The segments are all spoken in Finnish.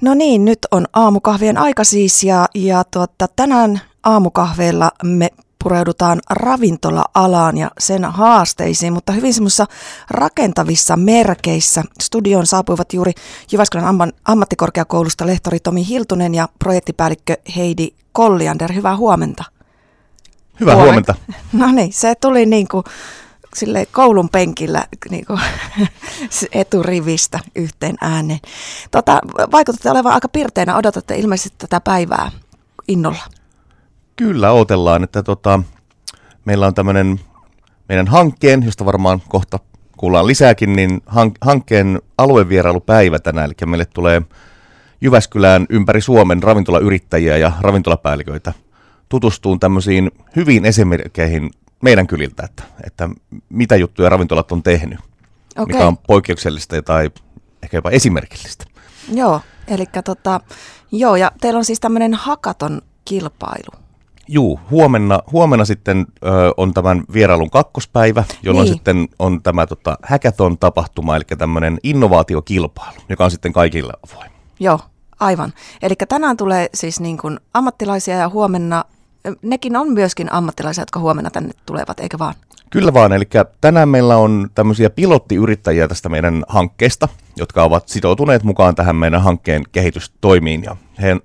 No niin, nyt on aamukahvien aika siis ja tänään aamukahveilla me pureudutaan ravintola-alaan ja sen haasteisiin, mutta hyvin semmoisissa rakentavissa merkeissä. Studioon saapuivat juuri Jyväskylän ammattikorkeakoulusta lehtori Tomi Hiltunen ja projektipäällikkö Heidi Colliander. Hyvää huomenta. Hyvää huomenta. No niin, se tuli niin kuin silleen koulun penkillä niin kuin eturivistä yhteen ääneen. Vaikutatte olevan aika pirteinä, odotatte ilmeisesti tätä päivää innolla. Kyllä, odotellaan, että meillä on tämmöinen meidän hankkeen, josta varmaan kohta kuullaan lisääkin, niin hankkeen aluevierailupäivä tänään. Eli meille tulee Jyväskylään ympäri Suomen ravintolayrittäjiä ja ravintolapäälliköitä tutustuun tämmöisiin hyviin esimerkkeihin meidän kyliltä, että mitä juttuja ravintolat on tehnyt, okay, mikä on poikkeuksellista tai ehkä jopa esimerkillistä. Joo, eli ja teillä on siis tämmöinen hakaton kilpailu. Juu, huomenna sitten on tämän vierailun kakkospäivä, jolloin sitten on tämä hackathon-tapahtuma, eli tämmöinen innovaatiokilpailu, joka on sitten kaikille avoin. Joo, aivan. Eli tänään tulee siis niin kuin ammattilaisia ja huomenna, nekin on myöskin ammattilaisia, jotka huomenna tänne tulevat, eikö vaan? Kyllä vaan, eli tänään meillä on tämmöisiä pilottiyrittäjiä tästä meidän hankkeesta, jotka ovat sitoutuneet mukaan tähän meidän hankkeen kehitystoimiin. Ja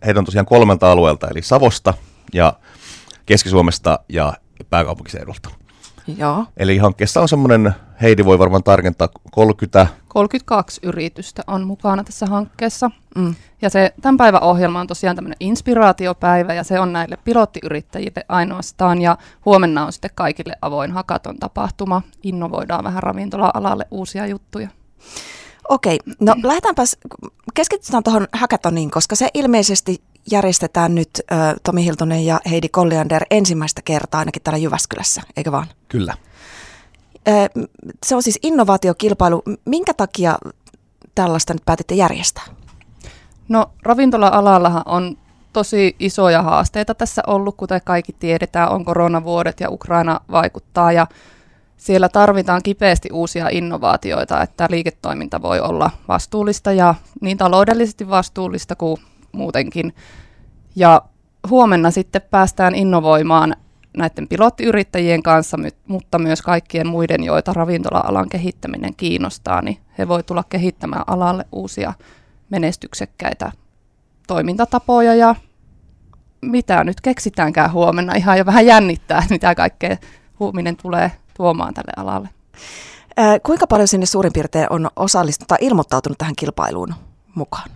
heitä on tosiaan 3 alueelta, eli Savosta ja Keski-Suomesta ja pääkaupunkiseudulta. Joo. Eli hankkeessa on semmoinen, Heidi voi varmaan tarkentaa, 32 yritystä on mukana tässä hankkeessa. Mm. Ja se tämän päivän ohjelma on tosiaan tämmöinen inspiraatiopäivä, ja se on näille pilottiyrittäjille ainoastaan, ja huomenna on sitten kaikille avoin hakaton tapahtuma. Innovoidaan vähän ravintola-alalle uusia juttuja. Okei, no lähdetäänpäs, keskitytään tuohon hackatoniin, koska se ilmeisesti järjestetään nyt Tomi Hiltunen ja Heidi Colliander ensimmäistä kertaa ainakin täällä Jyväskylässä, eikö vaan? Kyllä. Se on siis innovaatiokilpailu. Minkä takia tällaista nyt päätitte järjestää? No ravintola-alallahan on tosi isoja haasteita tässä ollut, kuten kaikki tiedetään, on koronavuodet ja Ukraina vaikuttaa ja siellä tarvitaan kipeästi uusia innovaatioita, että liiketoiminta voi olla vastuullista ja niin taloudellisesti vastuullista kuin muutenkin. Ja huomenna sitten päästään innovoimaan näiden pilottiyrittäjien kanssa, mutta myös kaikkien muiden, joita ravintola-alan kehittäminen kiinnostaa, niin he voi tulla kehittämään alalle uusia menestyksekkäitä toimintatapoja ja mitä nyt keksitäänkään huomenna. Ihan jo vähän jännittää, mitä kaikkea huominen tulee tuomaan tälle alalle. Kuinka paljon sinne suurin piirtein on osallistunut tai ilmoittautunut tähän kilpailuun mukaan?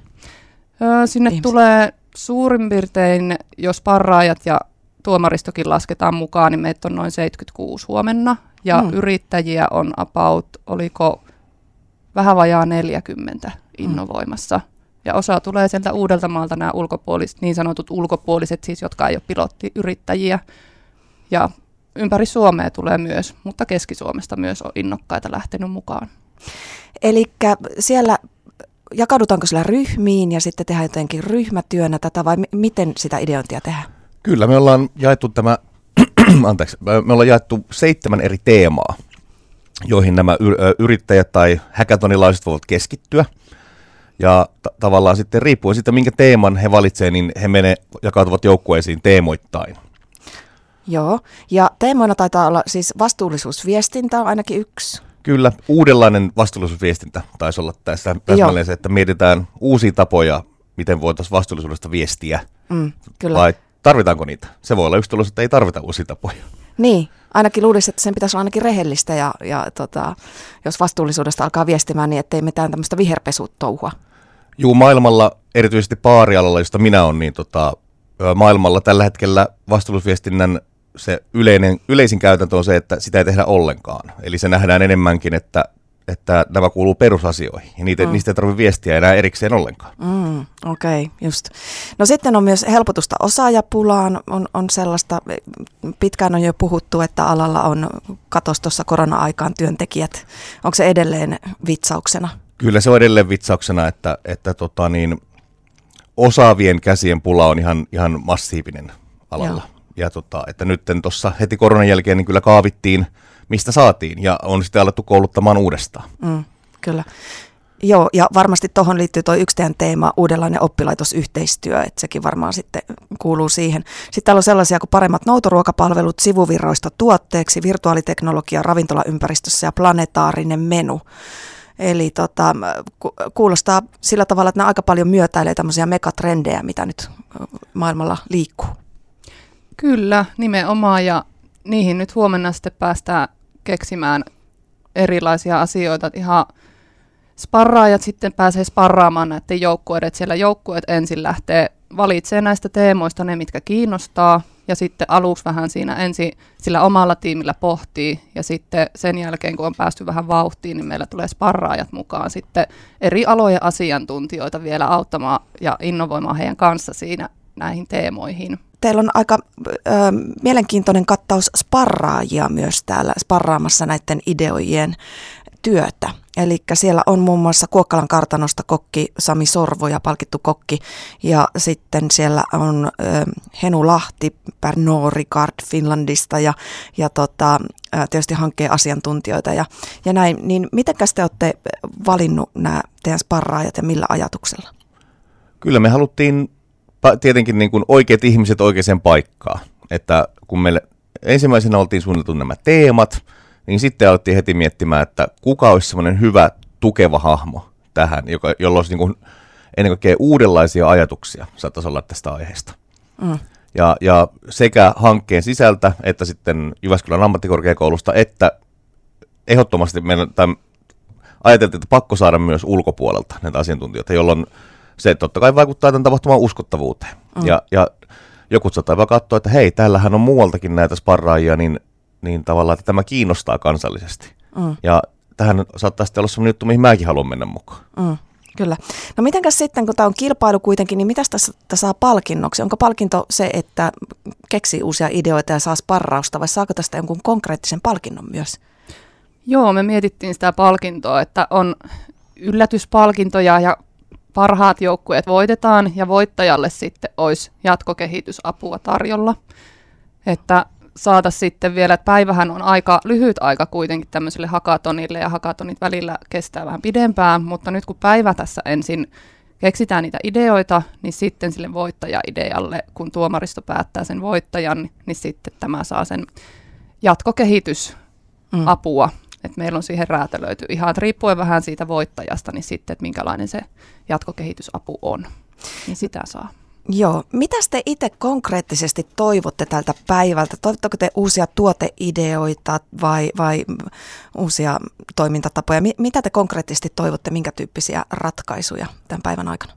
Sinne ihmiset tulee suurin piirtein, jos parraajat ja tuomaristokin lasketaan mukaan, niin meitä on noin 76 huomenna. Ja yrittäjiä on oliko vähän vajaa 40 innovoimassa. Ja osa tulee sieltä Uudeltamaalta nämä ulkopuoliset, niin sanotut ulkopuoliset, siis jotka ei ole pilottiyrittäjiä. Ja ympäri Suomea tulee myös, mutta Keski-Suomesta myös on innokkaita lähtenyt mukaan. Eli siellä jakaudutaanko siellä ryhmiin ja sitten tehdään jotenkin ryhmätyönä tätä vai miten sitä ideointia tehdään? Kyllä, me ollaan jaettu me ollaan jaettu 7 eri teemaa, joihin nämä yrittäjät tai hackathonilaiset voivat keskittyä. Ja tavallaan sitten riippuen siitä, minkä teeman he valitsevat, niin he jakautuvat joukkueisiin teemoittain. Joo, ja teemoina taitaa olla siis vastuullisuusviestintä on ainakin yksi. Kyllä, uudenlainen vastuullisuusviestintä taisi olla täsmälleen se, että mietitään uusia tapoja, miten voitaisiin vastuullisuudesta viestiä. Kyllä. Vai tarvitaanko niitä? Se voi olla yksi tulos, että ei tarvita uusia tapoja. Niin, ainakin luulisi, että sen pitäisi olla ainakin rehellistä ja jos vastuullisuudesta alkaa viestimään, niin ettei mitään tämmöistä viherpesutouhua. Juu, maailmalla, erityisesti baarialalla, josta minä olen, niin maailmalla tällä hetkellä vastuullisuusviestinnän se yleisin käytäntö on se, että sitä ei tehdä ollenkaan. Eli se nähdään enemmänkin, että nämä kuuluu perusasioihin. Ja niistä ei tarvitse viestiä enää erikseen ollenkaan. Okei, just. No sitten on myös helpotusta osaajapulaan. On sellaista, pitkään on jo puhuttu, että alalla on katos tuossa korona-aikaan työntekijät. Onko se edelleen vitsauksena? Kyllä se on edelleen vitsauksena, että osaavien käsien pula on ihan massiivinen alalla. Joo. Ja että nyt tuossa heti koronan jälkeen niin kyllä kaavittiin, mistä saatiin, ja on sitten alettu kouluttamaan uudestaan. Kyllä. Joo, ja varmasti tuohon liittyy tuo yksi teidän teema, uudenlainen oppilaitosyhteistyö, että sekin varmaan sitten kuuluu siihen. Sitten täällä on sellaisia kuin paremmat noutoruokapalvelut sivuvirroista tuotteeksi, virtuaaliteknologia ravintolaympäristössä ja planetaarinen menu. Eli kuulostaa sillä tavalla, että nämä aika paljon myötäilee tämmöisiä megatrendejä, mitä nyt maailmalla liikkuu. Kyllä, nimenomaan, ja niihin nyt huomenna sitten päästään keksimään erilaisia asioita. Ihan sparraajat sitten pääsee sparraamaan näiden joukkueiden. Siellä joukkueet ensin lähtee valitsemaan näistä teemoista ne, mitkä kiinnostaa, ja sitten aluksi vähän siinä ensin sillä omalla tiimillä pohtii, ja sitten sen jälkeen, kun on päästy vähän vauhtiin, niin meillä tulee sparraajat mukaan sitten eri alojen asiantuntijoita vielä auttamaan ja innovoimaan heidän kanssa siinä näihin teemoihin. Teillä on aika mielenkiintoinen kattaus sparraajia myös täällä sparraamassa näiden ideoijien työtä. Eli siellä on muun muassa Kuokkalan kartanosta kokki Sami Sorvo ja palkittu kokki. Ja sitten siellä on Henu Lahti, Noori Card Finlandista ja tietysti hankkeen asiantuntijoita ja näin. Niin mitenkäs te olette valinnut nämä teidän sparraajat ja millä ajatuksella? Kyllä me haluttiin tietenkin niin kuin oikeat ihmiset oikeaan paikkaan. Että kun meille ensimmäisenä oltiin suunniteltu nämä teemat, niin sitten alettiin heti miettimään, että kuka olisi semmoinen hyvä tukeva hahmo tähän, jolla olisi niin kuin ennen kaikkea uudenlaisia ajatuksia saattaisi olla tästä aiheesta. Mm. Ja sekä hankkeen sisältä, että sitten Jyväskylän ammattikorkeakoulusta, että ehdottomasti meidän, ajateltiin, että pakko saada myös ulkopuolelta näitä asiantuntijoita, jolloin se totta kai vaikuttaa tämän tapahtuman uskottavuuteen. Mm. Ja joku saattaa vaan katsoa, että hei, täällähän on muualtakin näitä sparraajia, niin tavallaan, että tämä kiinnostaa kansallisesti. Mm. Ja tähän saattaa sitten olla sellainen juttu, mihin minäkin haluan mennä mukaan. Mm, kyllä. No mitenkäs sitten, kun tämä on kilpailu kuitenkin, niin mitäs tästä saa palkinnoksi? Onko palkinto se, että keksii uusia ideoita ja saa sparrausta, vai saako tästä jonkun konkreettisen palkinnon myös? Joo, me mietittiin sitä palkintoa, että on yllätyspalkintoja ja parhaat joukkueet voitetaan, ja voittajalle sitten olisi jatkokehitysapua tarjolla. Että saada sitten vielä, että päivähän on aika lyhyt aika kuitenkin tämmöiselle hakatonille, ja hakatonit välillä kestää vähän pidempään, mutta nyt kun päivä tässä ensin keksitään niitä ideoita, niin sitten sille voittaja-idealle, kun tuomaristo päättää sen voittajan, niin sitten tämä saa sen jatkokehitysapua. Et meillä on siihen räätälöity ihan riippuen vähän siitä voittajasta, niin sitten, että minkälainen se jatkokehitysapu on, niin sitä saa. Joo. Mitäs te itse konkreettisesti toivotte tältä päivältä? Toivotteko te uusia tuoteideoita vai uusia toimintatapoja? Mitä te konkreettisesti toivotte? Minkä tyyppisiä ratkaisuja tämän päivän aikana?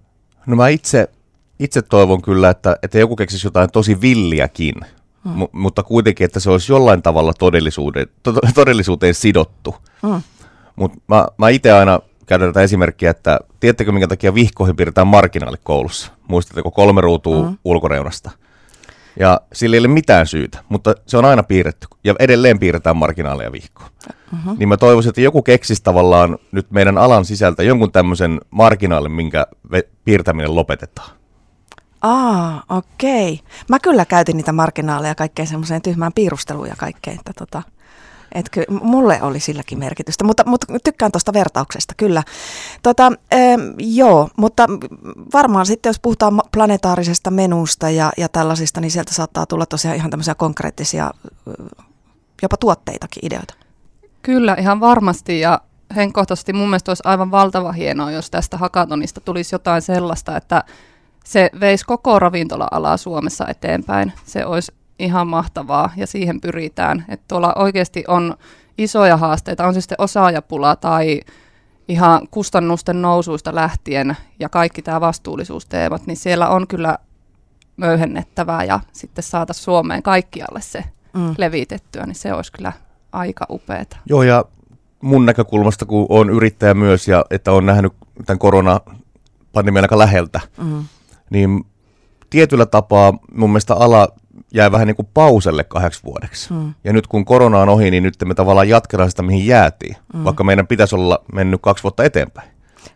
No mä itse toivon kyllä, että joku keksisi jotain tosi villiäkin, mutta kuitenkin, että se olisi jollain tavalla todellisuuteen sidottu. Mutta mä itse aina käydään tätä esimerkkiä, että tiedättekö minkä takia vihkoihin piirretään marginaalit koulussa? Muistatteko 3 ruutua ulkoreunasta? Ja sillä ei ole mitään syytä, mutta se on aina piirretty ja edelleen piirretään marginaaleja vihkoon. Mm-hmm. Niin mä toivoisin, että joku keksisi tavallaan nyt meidän alan sisältä jonkun tämmöisen marginaalin, minkä piirtäminen lopetetaan. Okei. Mä kyllä käytin niitä marginaaleja kaikkeen semmoiseen tyhmään piirusteluun ja kaikkeen, että että kyllä, mulle oli silläkin merkitystä, mutta tykkään tuosta vertauksesta, kyllä. Joo, mutta varmaan sitten, jos puhutaan planetaarisesta menusta ja tällaisista, niin sieltä saattaa tulla tosiaan ihan tämmöisiä konkreettisia, jopa tuotteitakin, ideoita. Kyllä, ihan varmasti, ja henkkohtaisesti mun mielestä olisi aivan valtava hienoa, jos tästä hakatonista tulisi jotain sellaista, että se veisi koko ravintola-alaa Suomessa eteenpäin, se olisi ihan mahtavaa, ja siihen pyritään. Että tuolla oikeasti on isoja haasteita, on se sitten osaajapula tai ihan kustannusten nousuista lähtien ja kaikki tämä vastuullisuusteemat, niin siellä on kyllä möyhennettävää, ja sitten saata Suomeen kaikkialle se levitettyä, niin se olisi kyllä aika upeata. Joo, ja mun näkökulmasta, kun olen yrittäjä myös ja että olen nähnyt tämän koronapandemian aika läheltä, niin tietyllä tapaa mun mielestä ala jäi vähän niin kuin pauselle 8 vuodeksi. Ja nyt kun korona on ohi, niin nyt me tavallaan jatketaan sitä, mihin jäätiin, vaikka meidän pitäisi olla mennyt 2 vuotta eteenpäin.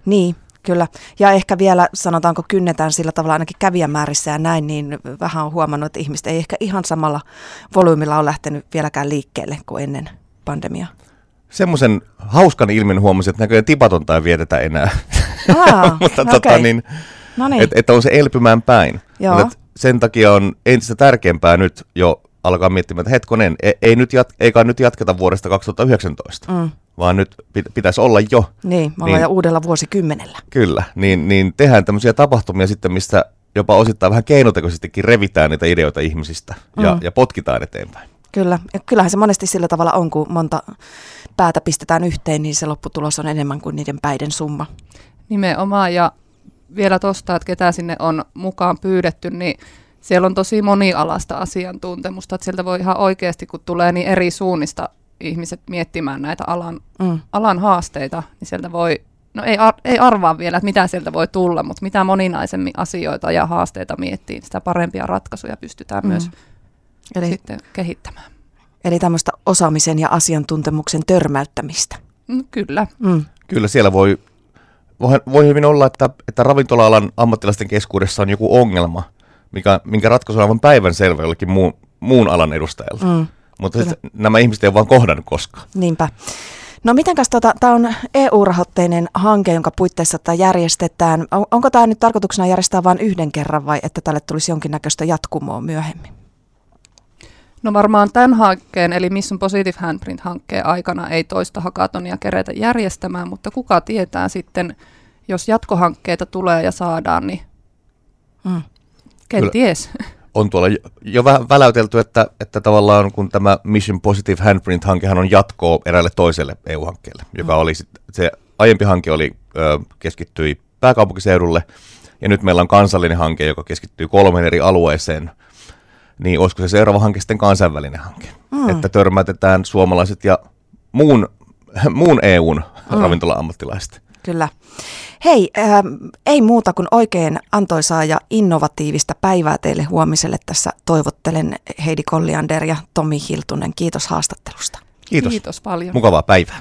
Niin, kyllä. Ja ehkä vielä sanotaanko kynnetään sillä tavalla ainakin kävijämäärissä ja näin, niin vähän on huomannut, että ihmiset ei ehkä ihan samalla volyymilla ole lähtenyt vieläkään liikkeelle kuin ennen pandemiaa. semmoisen hauskan ilmiön huomasin, että näköjään tipatonta ei vietetä enää. Mutta okay. Että on se elpymään päin. Mutta sen takia on entistä tärkeämpää nyt jo alkaa miettimään, että hetkonen, eikä nyt jatketa vuodesta 2019, vaan nyt pitäisi olla jo. Niin, me ollaan jo uudella vuosikymmenellä. Kyllä, niin tehdään tämmöisiä tapahtumia sitten, mistä jopa osittain vähän keinotekoisestikin revitään niitä ideoita ihmisistä ja potkitaan eteenpäin. Kyllä, ja kyllähän se monesti sillä tavalla on, kun monta päätä pistetään yhteen, niin se lopputulos on enemmän kuin niiden päiden summa. Nimenomaan, ja vielä tuosta, että ketä sinne on mukaan pyydetty, niin siellä on tosi monialaista asiantuntemusta, että sieltä voi ihan oikeasti, kun tulee niin eri suunnista ihmiset miettimään näitä alan haasteita, niin sieltä voi, ei arvaa vielä, että mitä sieltä voi tulla, mutta mitä moninaisemmin asioita ja haasteita miettii, sitä parempia ratkaisuja pystytään myös sitten kehittämään. Eli tämmöistä osaamisen ja asiantuntemuksen törmäyttämistä. No, kyllä. Kyllä siellä voi hyvin olla, että ravintola-alan ammattilaisten keskuudessa on joku ongelma, minkä ratkaisu on aivan päivänselvä jollekin muun alan edustajalla. Mutta nämä ihmiset ei ole vaan kohdannut koskaan. Niinpä. No mitenkäs tämä on EU-rahoitteinen hanke, jonka puitteissa tämä järjestetään. Onko tämä nyt tarkoituksena järjestää vain yhden kerran vai että tälle tulisi jonkinnäköistä jatkumoa myöhemmin? No varmaan tämän hankkeen, eli Mission Positive Handprint-hankkeen aikana ei toista hackathonia kerätä järjestämään, mutta kuka tietää sitten, jos jatkohankkeita tulee ja saadaan, niin kenties. On tuolla jo vähän väläytelty, että tavallaan kun tämä Mission Positive Handprint-hankehan on jatkoa eräälle toiselle EU-hankkeelle, joka oli se aiempi hanke keskittyi pääkaupunkiseudulle, ja nyt meillä on kansallinen hanke, joka keskittyy 3 eri alueeseen, niin olisiko se seuraava hanke sitten kansainvälinen hanke, että törmätetään suomalaiset ja muun EUn ravintola-ammattilaiset. Kyllä. Hei, ei muuta kuin oikein antoisaa ja innovatiivista päivää teille huomiselle. Tässä toivottelen Heidi Colliander ja Tomi Hiltunen. Kiitos haastattelusta. Kiitos. Kiitos paljon. Mukavaa päivää.